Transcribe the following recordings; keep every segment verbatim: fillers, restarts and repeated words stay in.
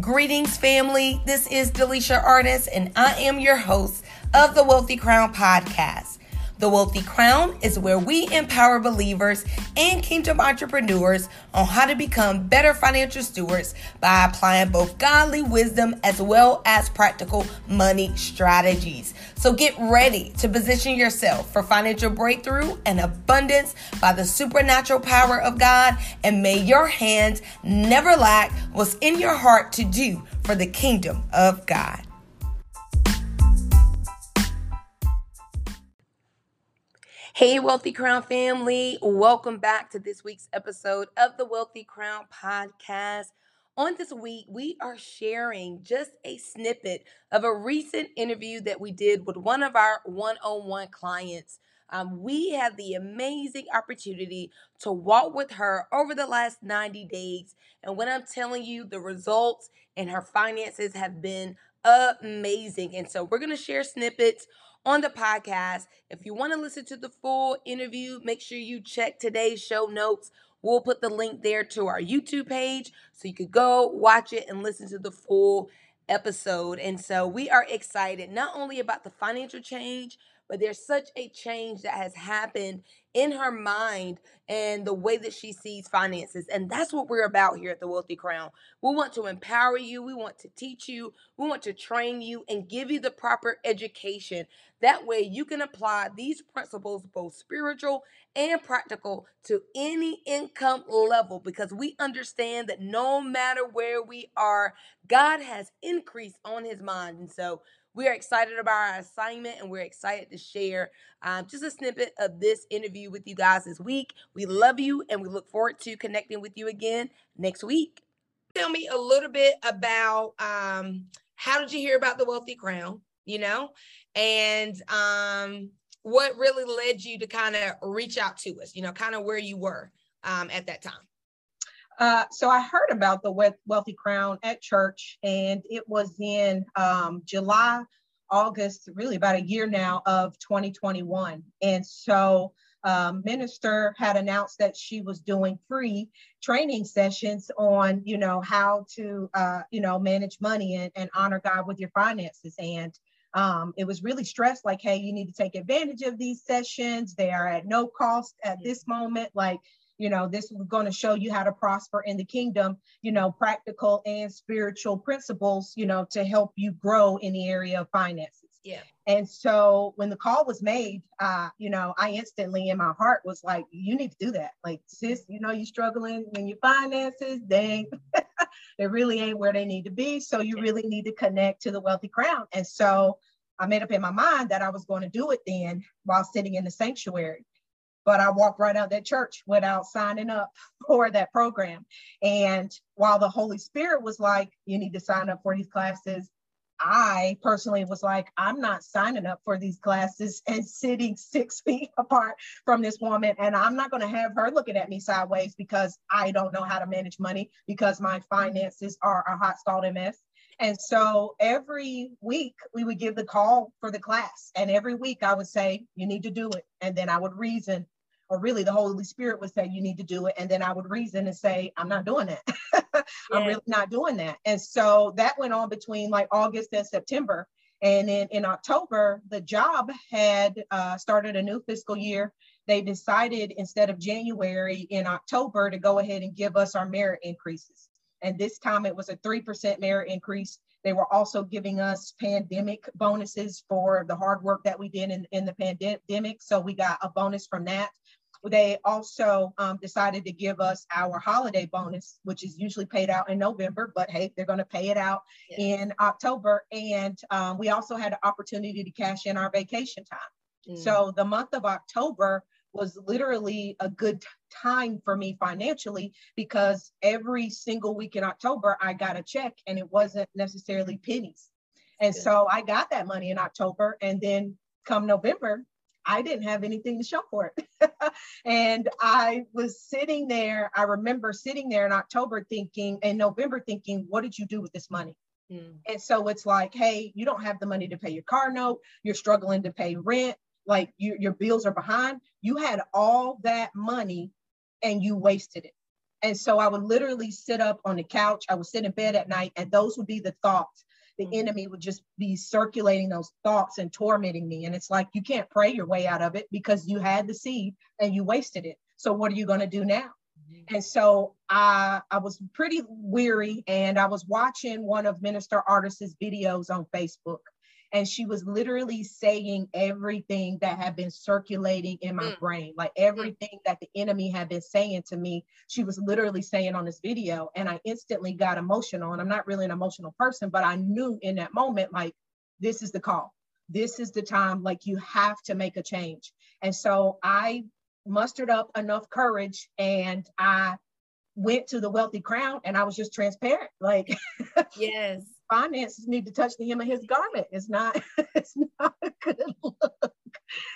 Greetings, family. This is Delisha Artis, and I am your host of the Wealthy Crown Podcast. The Wealthy Crown is where we empower believers and kingdom entrepreneurs on how to become better financial stewards by applying both godly wisdom as well as practical money strategies. So get ready to position yourself for financial breakthrough and abundance by the supernatural power of God, and may your hands never lack what's in your heart to do for the kingdom of God. Hey, Wealthy Crown family, welcome back to this week's episode of the Wealthy Crown Podcast. On this week, we are sharing just a snippet of a recent interview that we did with one of our one-on-one clients. Um, we had the amazing opportunity to walk with her over the last ninety days. And when I'm telling you, the results and her finances have been amazing. And so we're going to share snippets on the podcast. If you want to listen to the full interview, make sure you check today's show notes. We'll put the link there to our YouTube page so you could go watch it and listen to the full episode. And so we are excited not only about the financial change, but there's such a change that has happened in her mind and the way that she sees finances. And that's what we're about here at the Wealthy Crown. We want to empower you. We want to teach you. We want to train you and give you the proper education. That way you can apply these principles, both spiritual and practical, to any income level, because we understand that no matter where we are, God has increase on his mind. And so we are excited about our assignment, and we're excited to share um, just a snippet of this interview with you guys this week. We love you, and we look forward to connecting with you again next week. Tell me a little bit about um, how did you hear about the Wealthy Crown, you know, and um, what really led you to kind of reach out to us, you know, kind of where you were um, at that time. Uh, so I heard about the Wealthy Crown at church, and it was in um, July, August, really about a year now of twenty twenty-one. And so um, Minister had announced that she was doing free training sessions on, you know, how to, uh, you know, manage money and, and honor God with your finances. And um, it was really stressed, like, hey, you need to take advantage of these sessions. They are at no cost at this moment. Like, you know, this is going to show you how to prosper in the kingdom, you know, practical and spiritual principles, you know, to help you grow in the area of finances. Yeah. And so when the call was made, uh, you know, I instantly in my heart was like, you need to do that. Like, sis, you know, you're struggling in your finances, dang, they really ain't where they need to be. So you really need to connect to the Wealthy Crown. And so I made up in my mind that I was going to do it then while sitting in the sanctuary. But I walked right out of that church without signing up for that program. And while the Holy Spirit was like, you need to sign up for these classes, I personally was like, I'm not signing up for these classes and sitting six feet apart from this woman. And I'm not going to have her looking at me sideways because I don't know how to manage money, because my finances are a hot, scalding mess. And so every week we would give the call for the class, and every week I would say, you need to do it. And then I would reason, or really the Holy Spirit would say, you need to do it. And then I would reason and say, I'm not doing that. Yeah. I'm really not doing that. And so that went on between like August and September. And then in October, the job had uh, started a new fiscal year. They decided instead of January, in October, to go ahead and give us our merit increases. And this time it was a three percent merit increase. They were also giving us pandemic bonuses for the hard work that we did in, in the pandemic. So we got a bonus from that. They also um, decided to give us our holiday bonus, which is usually paid out in November, but hey, they're going to pay it out yeah. in October. And um, we also had the opportunity to cash in our vacation time. Mm. So the month of October was literally a good time for me financially, because every single week in October, I got a check, and it wasn't necessarily pennies. And good. So I got that money in October, and then come November, I didn't have anything to show for it. And I was sitting there. I remember sitting there in October thinking, and November thinking, what did you do with this money? Mm. And so it's like, hey, you don't have the money to pay your car note. You're struggling to pay rent. Like you, your bills are behind. You had all that money and you wasted it. And so I would literally sit up on the couch. I would sit in bed at night, and those would be the thoughts. The mm-hmm. enemy would just be circulating those thoughts and tormenting me. And it's like, you can't pray your way out of it because you had the seed and you wasted it. So what are you going to do now? Mm-hmm. And so I, I was pretty weary, and I was watching one of Minister Artis's videos on Facebook. And she was literally saying everything that had been circulating in my mm. brain, like everything that the enemy had been saying to me, she was literally saying on this video. And I instantly got emotional, and I'm not really an emotional person, but I knew in that moment, like, this is the call. This is the time, like, you have to make a change. And so I mustered up enough courage, and I went to the Wealthy Crown, and I was just transparent. Like, yes. Finances need to touch the hem of his garment. It's not, it's not a good look.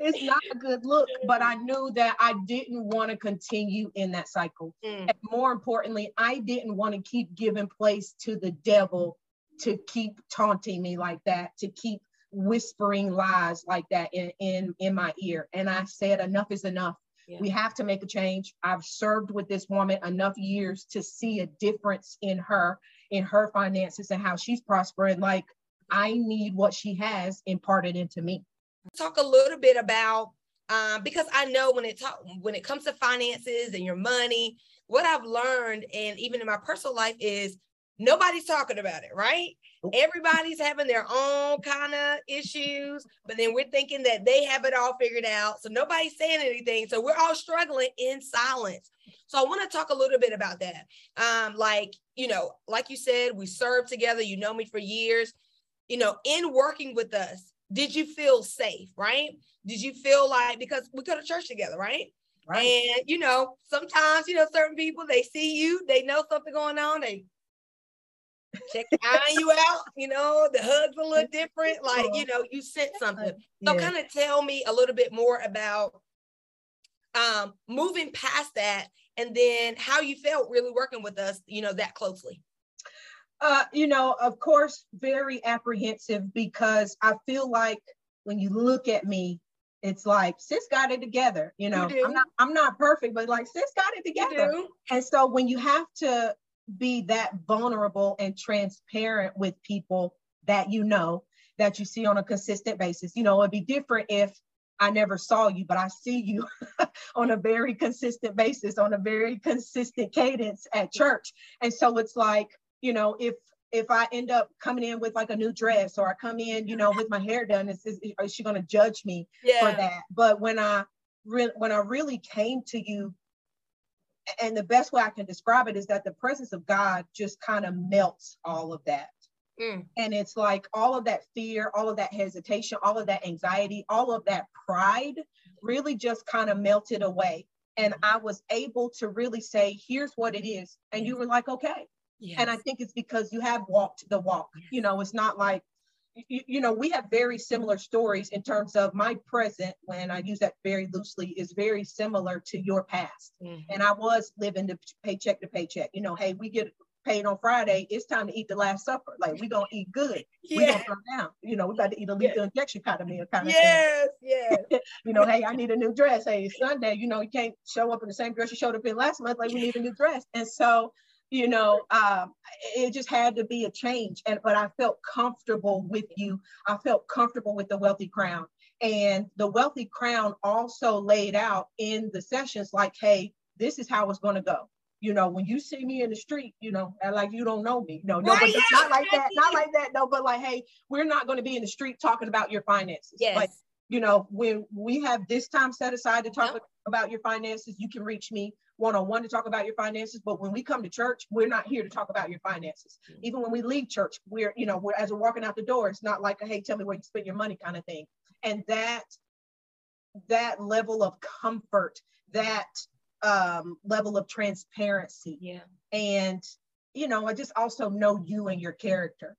It's not a good look, but I knew that I didn't want to continue in that cycle. Mm. And more importantly, I didn't want to keep giving place to the devil to keep taunting me like that, to keep whispering lies like that in, in, in my ear. And I said, enough is enough. Yeah. We have to make a change. I've served with this woman enough years to see a difference in her, in her finances and how she's prospering. Like, I need what she has imparted into me. Talk a little bit about, um, because I know when it talk, when it comes to finances and your money, what I've learned, and even in my personal life, is nobody's talking about it, right? Everybody's having their own kind of issues, but then we're thinking that they have it all figured out. So nobody's saying anything. So we're all struggling in silence. So I want to talk a little bit about that. Um, like, you know, like you said, we served together. You know me for years. You know, in working with us, did you feel safe, right? Did you feel like, because we go to church together, right? Right. And, you know, sometimes, you know, certain people, they see you, they know something going on, they check eyeing you out, you know, the hug's a little different, like, you know, you sent something. So yeah. Kind of tell me a little bit more about um, moving past that, and then how you felt really working with us, you know, that closely. Uh, you know, of course, very apprehensive, because I feel like when you look at me, it's like, sis got it together. You know, you I'm not, I'm not perfect, but like, sis got it together. And so when you have to be that vulnerable and transparent with people that you know, that you see on a consistent basis. You know, it'd be different if I never saw you, but I see you on a very consistent basis, on a very consistent cadence at church. And so it's like, you know, if if I end up coming in with like a new dress, or I come in, you know, with my hair done, is, is, is she gonna judge me yeah. for that? But when I re- when I really came to you, and the best way I can describe it is that the presence of God just kind of melts all of that. Mm. And it's like all of that fear, all of that hesitation, all of that anxiety, all of that pride really just kind of melted away. And I was able to really say, here's what it is. And you were like, okay. Yes. And I think it's because you have walked the walk. Yes. You know, it's not like, you, you know, we have very similar stories in terms of my present, when I use that very loosely, is very similar to your past. Mm-hmm. And I was living the paycheck to paycheck. You know, hey, we get paid on Friday. It's time to eat the Last Supper. Like, we're going to eat good. Yeah. We're going to throw down. You know, we got to eat a lethal yeah. injection kind of meal. Kind yes, of yes. You know, hey, I need a new dress. Hey, it's Sunday. You know, you can't show up in the same dress you showed up in last month. Like, we need a new dress. And so, you know, um, it just had to be a change. And, but I felt comfortable with you. I felt comfortable with the Wealthy Crown. And the Wealthy Crown also laid out in the sessions, like, hey, this is how it's going to go. You know, when you see me in the street, you know, like, you don't know me. No, no, right, but yeah, not like that. Not like that. No, but like, hey, we're not going to be in the street talking about your finances. Yes. Like, you know, when we have this time set aside to talk yep. about your finances, you can reach me one-on-one to talk about your finances. But when we come to church, we're not here to talk about your finances. Mm-hmm. Even when we leave church, we're, you know, we're, as we're walking out the door, it's not like, hey, tell me where you spend your money kind of thing. And that, that level of comfort, that um, level of transparency. Yeah. And, you know, I just also know you and your character.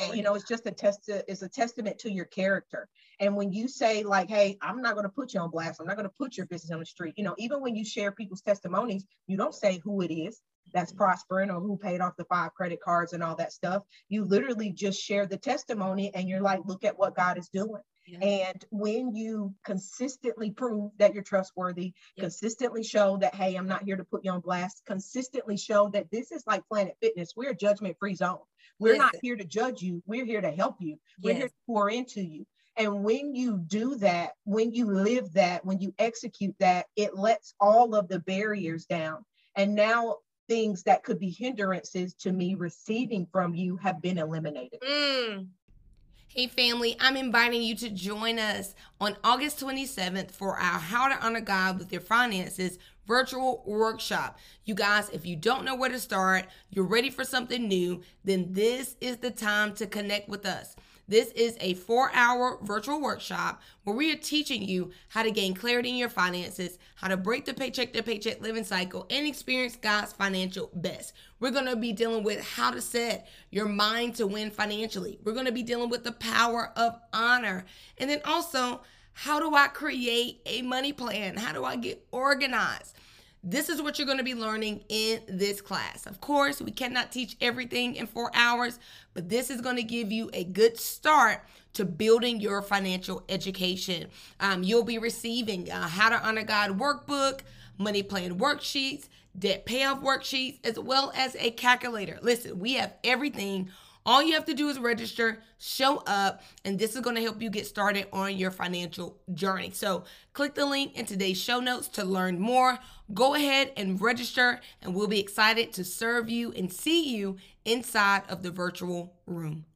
And, you know, it's just a test. It's a testament to your character. And when you say like, hey, I'm not going to put you on blast. I'm not going to put your business on the street. You know, even when you share people's testimonies, you don't say who it is that's prospering or who paid off the five credit cards and all that stuff. You literally just share the testimony, and you're like, look at what God is doing. Yeah. And when you consistently prove that you're trustworthy, yeah. consistently show that, hey, I'm not here to put you on blast, consistently show that this is like Planet Fitness. We're a judgment-free zone. We're yes. not here to judge you. We're here to help you. We're yes. here to pour into you. And when you do that, when you live that, when you execute that, it lets all of the barriers down. And now things that could be hindrances to me receiving from you have been eliminated. Mm. Hey family, I'm inviting you to join us on August twenty-seventh for our How to Honor God with Your Finances virtual workshop. You guys, if you don't know where to start, you're ready for something new, then this is the time to connect with us. This is a four-hour virtual workshop where we are teaching you how to gain clarity in your finances, how to break the paycheck to paycheck living cycle, and experience God's financial best. We're going to be dealing with how to set your mind to win financially. We're going to be dealing with the power of honor. And then also, how do I create a money plan? How do I get organized? This is what you're going to be learning in this class. Of course, we cannot teach everything in four hours, but this is going to give you a good start to building your financial education. Um, you'll be receiving a How to Honor God workbook, money plan worksheets, debt payoff worksheets, as well as a calculator. Listen, we have everything. All you have to do is register, show up, and this is going to help you get started on your financial journey. So click the link in today's show notes to learn more. Go ahead and register, and we'll be excited to serve you and see you inside of the virtual room.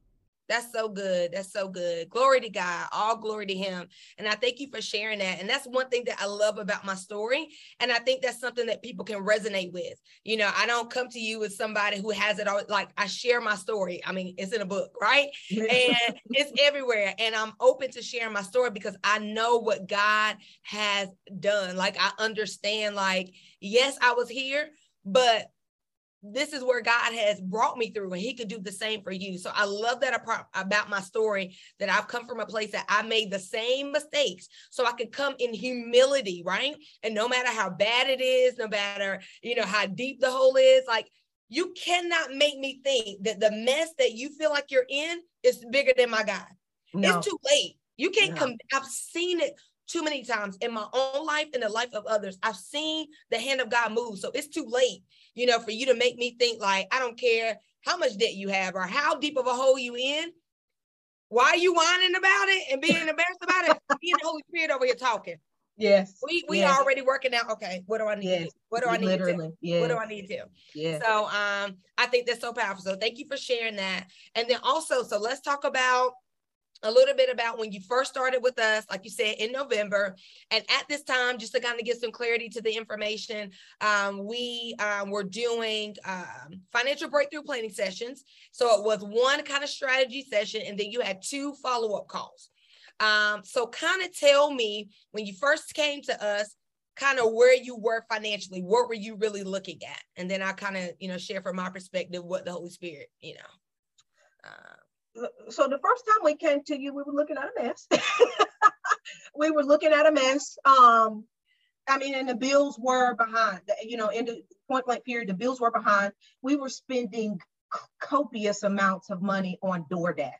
That's so good. That's so good. Glory to God. All glory to him. And I thank you for sharing that. And that's one thing that I love about my story. And I think that's something that people can resonate with. You know, I don't come to you with somebody who has it all. Like, I share my story. I mean, it's in a book, right? And it's everywhere. And I'm open to sharing my story because I know what God has done. Like, I understand, like, yes, I was here, but this is where God has brought me through, and he could do the same for you. So I love that about my story, that I've come from a place that I made the same mistakes, so I could come in humility, right? And no matter how bad it is, no matter, you know, how deep the hole is, like, you cannot make me think that the mess that you feel like you're in is bigger than my God. No. It's too late. You can't no. come. I've seen it too many times in my own life and the life of others. I've seen the hand of God move. So it's too late, you know, for you to make me think like, I don't care how much debt you have or how deep of a hole you in. Why are you whining about it and being embarrassed about it? Me and the Holy Spirit over here talking. Yes. We we yes. already working out. Okay, what do I need? Yes. What do I need? Literally. To yes. What do I need to do? Yes. So um, I think that's so powerful. So thank you for sharing that. And then also, so let's talk about a little bit about when you first started with us, like you said, in November. And at this time, just to kind of get some clarity to the information, um, we um, were doing um, financial breakthrough planning sessions. So it was one kind of strategy session, and then you had two follow-up calls. Um, so kind of tell me, when you first came to us, kind of where you were financially, what were you really looking at? And then I kind of, you know, share from my perspective what the Holy Spirit, you know, uh, so the first time we came to you, we were looking at a mess. we were looking at a mess. Um, I mean, and the bills were behind, you know, in the point blank period, the bills were behind. We were spending copious amounts of money on DoorDash.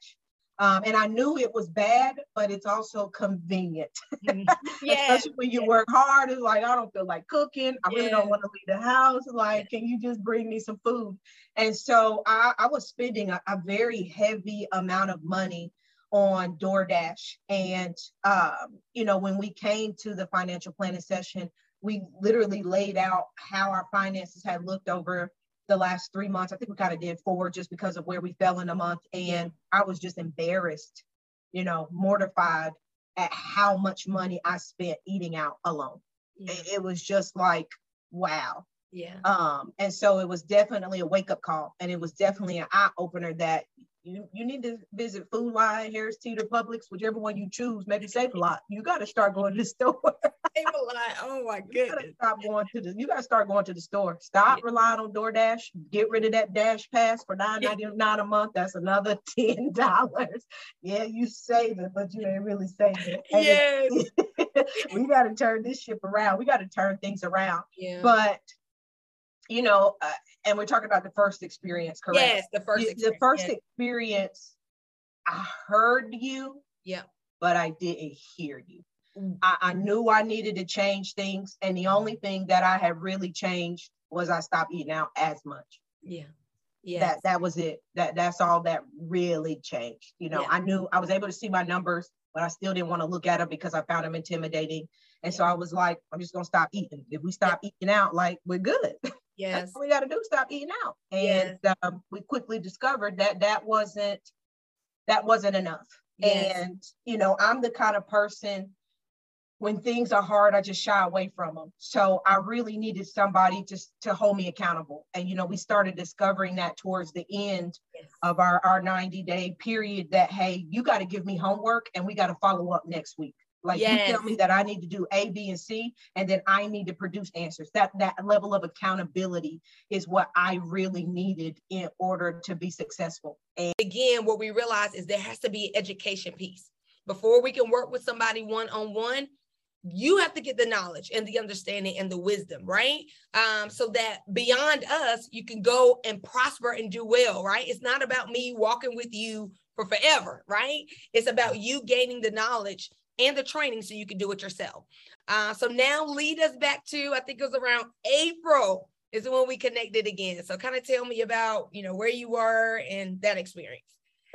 Um, and I knew it was bad, but it's also convenient. yeah. Especially when you yeah. work hard. It's like, I don't feel like cooking. I yeah. really don't want to leave the house. Like, yeah. can you just bring me some food? And so I, I was spending a, a very heavy amount of money on DoorDash. And, um, you know, when we came to the financial planning session, we literally laid out how our finances had looked over the last three months. I think we kind of did four just because of where we fell in a month. And I was just embarrassed, you know, mortified at how much money I spent eating out alone. Yeah. It was just like, wow. Yeah. Um, and so it was definitely a wake up call. And it was definitely an eye opener that you, you need to visit Food Lion, Harris Teeter, Publix, whichever one you choose, maybe Save-A-Lot. You got to start going to the store. Save-A-Lot. Oh my goodness. You got to stop going to the, you got to start going to the store. Stop yeah. relying on DoorDash. Get rid of that Dash Pass for nine ninety-nine yeah. a month. That's another ten dollars. Yeah, you save it, but you ain't really saving it. And yes. It, we got to turn this ship around. We got to turn things around. Yeah. But you know, uh, and we're talking about the first experience, correct? Yes, the first experience. The first yes. experience, I heard you, yeah, but I didn't hear you. I, I knew I needed to change things. And the only thing that I had really changed was I stopped eating out as much. Yeah. Yeah. That that was it. That that's all that really changed. You know, yeah. I knew I was able to see my numbers, but I still didn't want to look at them because I found them intimidating. And so I was like, I'm just going to stop eating. If we stop yeah. eating out, like, we're good. Yes. That's what we got to do, stop eating out. And yes. um, we quickly discovered that that wasn't, that wasn't enough. Yes. And, you know, I'm the kind of person, when things are hard, I just shy away from them. So I really needed somebody to, to hold me accountable. And, you know, we started discovering that towards the end yes. of our, our ninety day period that, hey, you got to give me homework and we got to follow up next week. Like yes. you tell me that I need to do A, B, and C, and then I need to produce answers. That that level of accountability is what I really needed in order to be successful. And again, what we realize is there has to be an education piece. Before we can work with somebody one-on-one, you have to get the knowledge and the understanding and the wisdom, right? Um, so that beyond us, you can go and prosper and do well, right? It's not about me walking with you for forever, right? It's about you gaining the knowledge and the training so you can do it yourself. Uh, so now lead us back to, I think it was around April is when we connected again. So kind of tell me about, you know, where you were and that experience.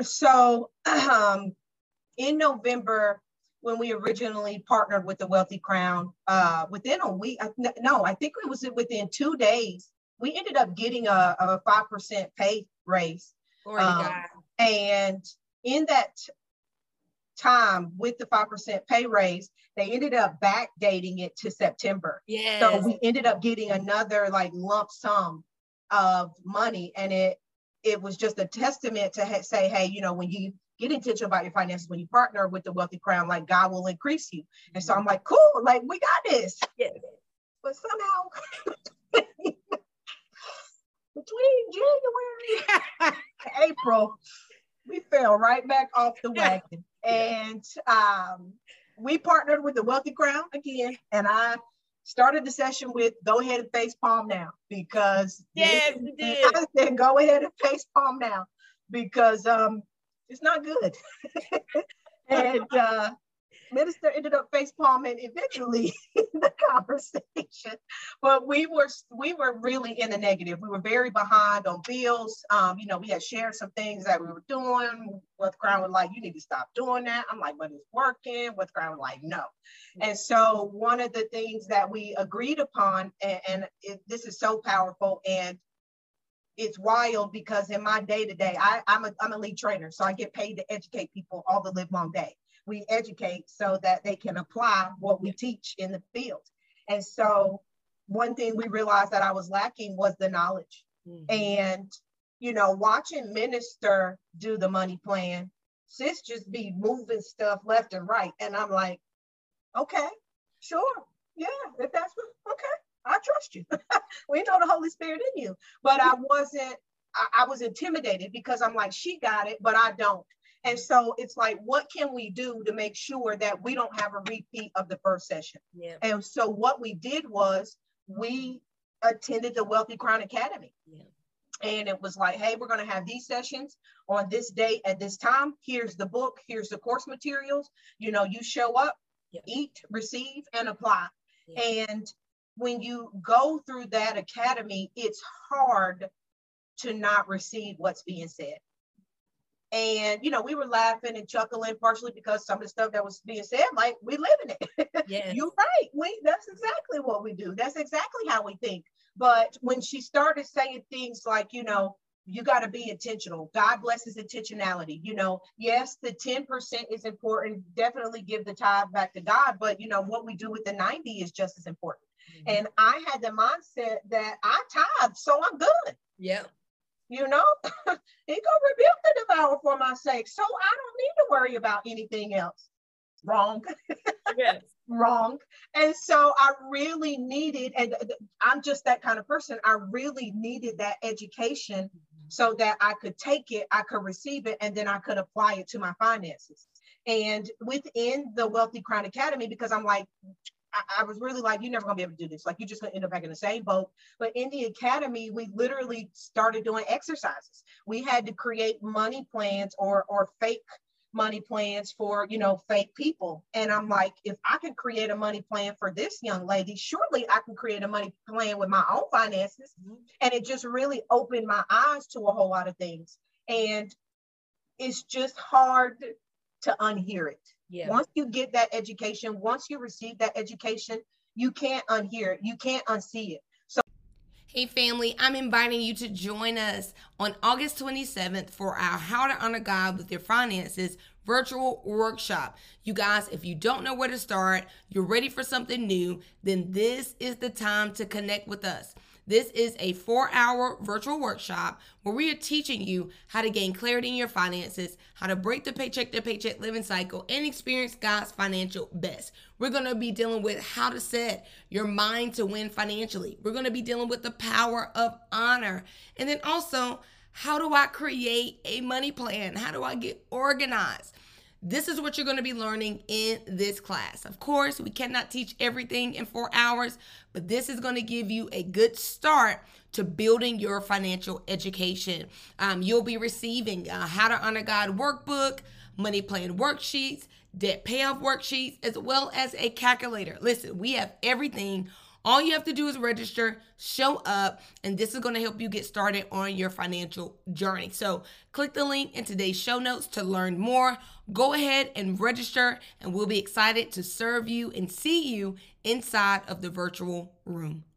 So um, in November, when we originally partnered with the Wealthy Crown, uh, within a week, no, I think it was within two days, we ended up getting a, a five percent pay raise. Glory um, to God. And in that time with the five percent pay raise, they ended up backdating it to September. Yes. So we ended up getting another like lump sum of money. And it, it was just a testament to ha- say, hey, you know, when you get intentional about your finances, when you partner with the Wealthy Crown, like God will increase you. And so I'm like, cool, like we got this. Yes. But somehow between January and April, we fell right back off the wagon. And um, we partnered with the Wealthy Crown again. And I started the session with, go ahead and face palm now, because yes, it, it I said, go ahead and face palm now, because um, it's not good. And uh, Minister ended up face palming eventually in the conversation. But we were we were really in the negative. We were very behind on bills. Um, you know, we had shared some things that we were doing. Wealthy Crown was like, you need to stop doing that. I'm like, but it's working. Wealthy Crown was like, no. Mm-hmm. And so one of the things that we agreed upon, and, and it, this is so powerful, and it's wild because in my day-to-day, I, I'm, a, I'm a lead trainer. So I get paid to educate people all the live long day. We educate so that they can apply what we teach in the field. And so one thing we realized that I was lacking was the knowledge. Mm-hmm. And, you know, watching Minister do the money plan, sis just be moving stuff left and right. And I'm like, okay, sure. Yeah, if that's what, okay. I trust you. We know the Holy Spirit in you. But I wasn't, I, I was intimidated because I'm like, she got it, but I don't. And so it's like, what can we do to make sure that we don't have a repeat of the first session? Yeah. And so what we did was we attended the Wealthy Crown Academy. Yeah. And it was like, hey, we're going to have these sessions on this date at this time. Here's the book. Here's the course materials. You know, you show up, yeah. eat, receive, and apply. Yeah. And when you go through that academy, it's hard to not receive what's being said. And, you know, we were laughing and chuckling partially because some of the stuff that was being said, like, we live in it. Yes. You're right. We, that's exactly what we do. That's exactly how we think. But when she started saying things like, you know, you got to be intentional. God blesses intentionality. You know, yes, the ten percent is important. Definitely give the tithe back to God. But, you know, what we do with the ninety is just as important. Mm-hmm. And I had the mindset that I tithe, so I'm good. Yeah. You know, he gonna rebuke the devourer for my sake. So I don't need to worry about anything else. Wrong. Yes. Wrong. And so I really needed, and I'm just that kind of person. I really needed that education mm-hmm. so that I could take it, I could receive it, and then I could apply it to my finances. And within the Wealthy Crown Academy, because I'm like, I was really like, you're never going to be able to do this. Like, you're just going to end up back in the same boat. But in the academy, we literally started doing exercises. We had to create money plans or or fake money plans for, you know, fake people. And I'm like, if I can create a money plan for this young lady, surely I can create a money plan with my own finances. And it just really opened my eyes to a whole lot of things. And it's just hard to unhear it. Yeah. Once you get that education, once you receive that education, you can't unhear it. You can't unsee it. So, hey family, I'm inviting you to join us on August twenty-seventh for our How to Honor God with Your Finances virtual workshop. You guys, if you don't know where to start, you're ready for something new, then this is the time to connect with us. This is a four-hour virtual workshop where we are teaching you how to gain clarity in your finances, how to break the paycheck to paycheck living cycle, and experience God's financial best. We're going to be dealing with how to set your mind to win financially. We're going to be dealing with the power of honor. And then also, how do I create a money plan? How do I get organized? This is what you're going to be learning in this class. Of course, we cannot teach everything in four hours, but this is going to give you a good start to building your financial education. Um, you'll be receiving a How to Honor God workbook, money plan worksheets, debt payoff worksheets, as well as a calculator. Listen, we have everything. All you have to do is register, show up, and this is going to help you get started on your financial journey. So click the link in today's show notes to learn more. Go ahead and register, and we'll be excited to serve you and see you inside of the virtual room.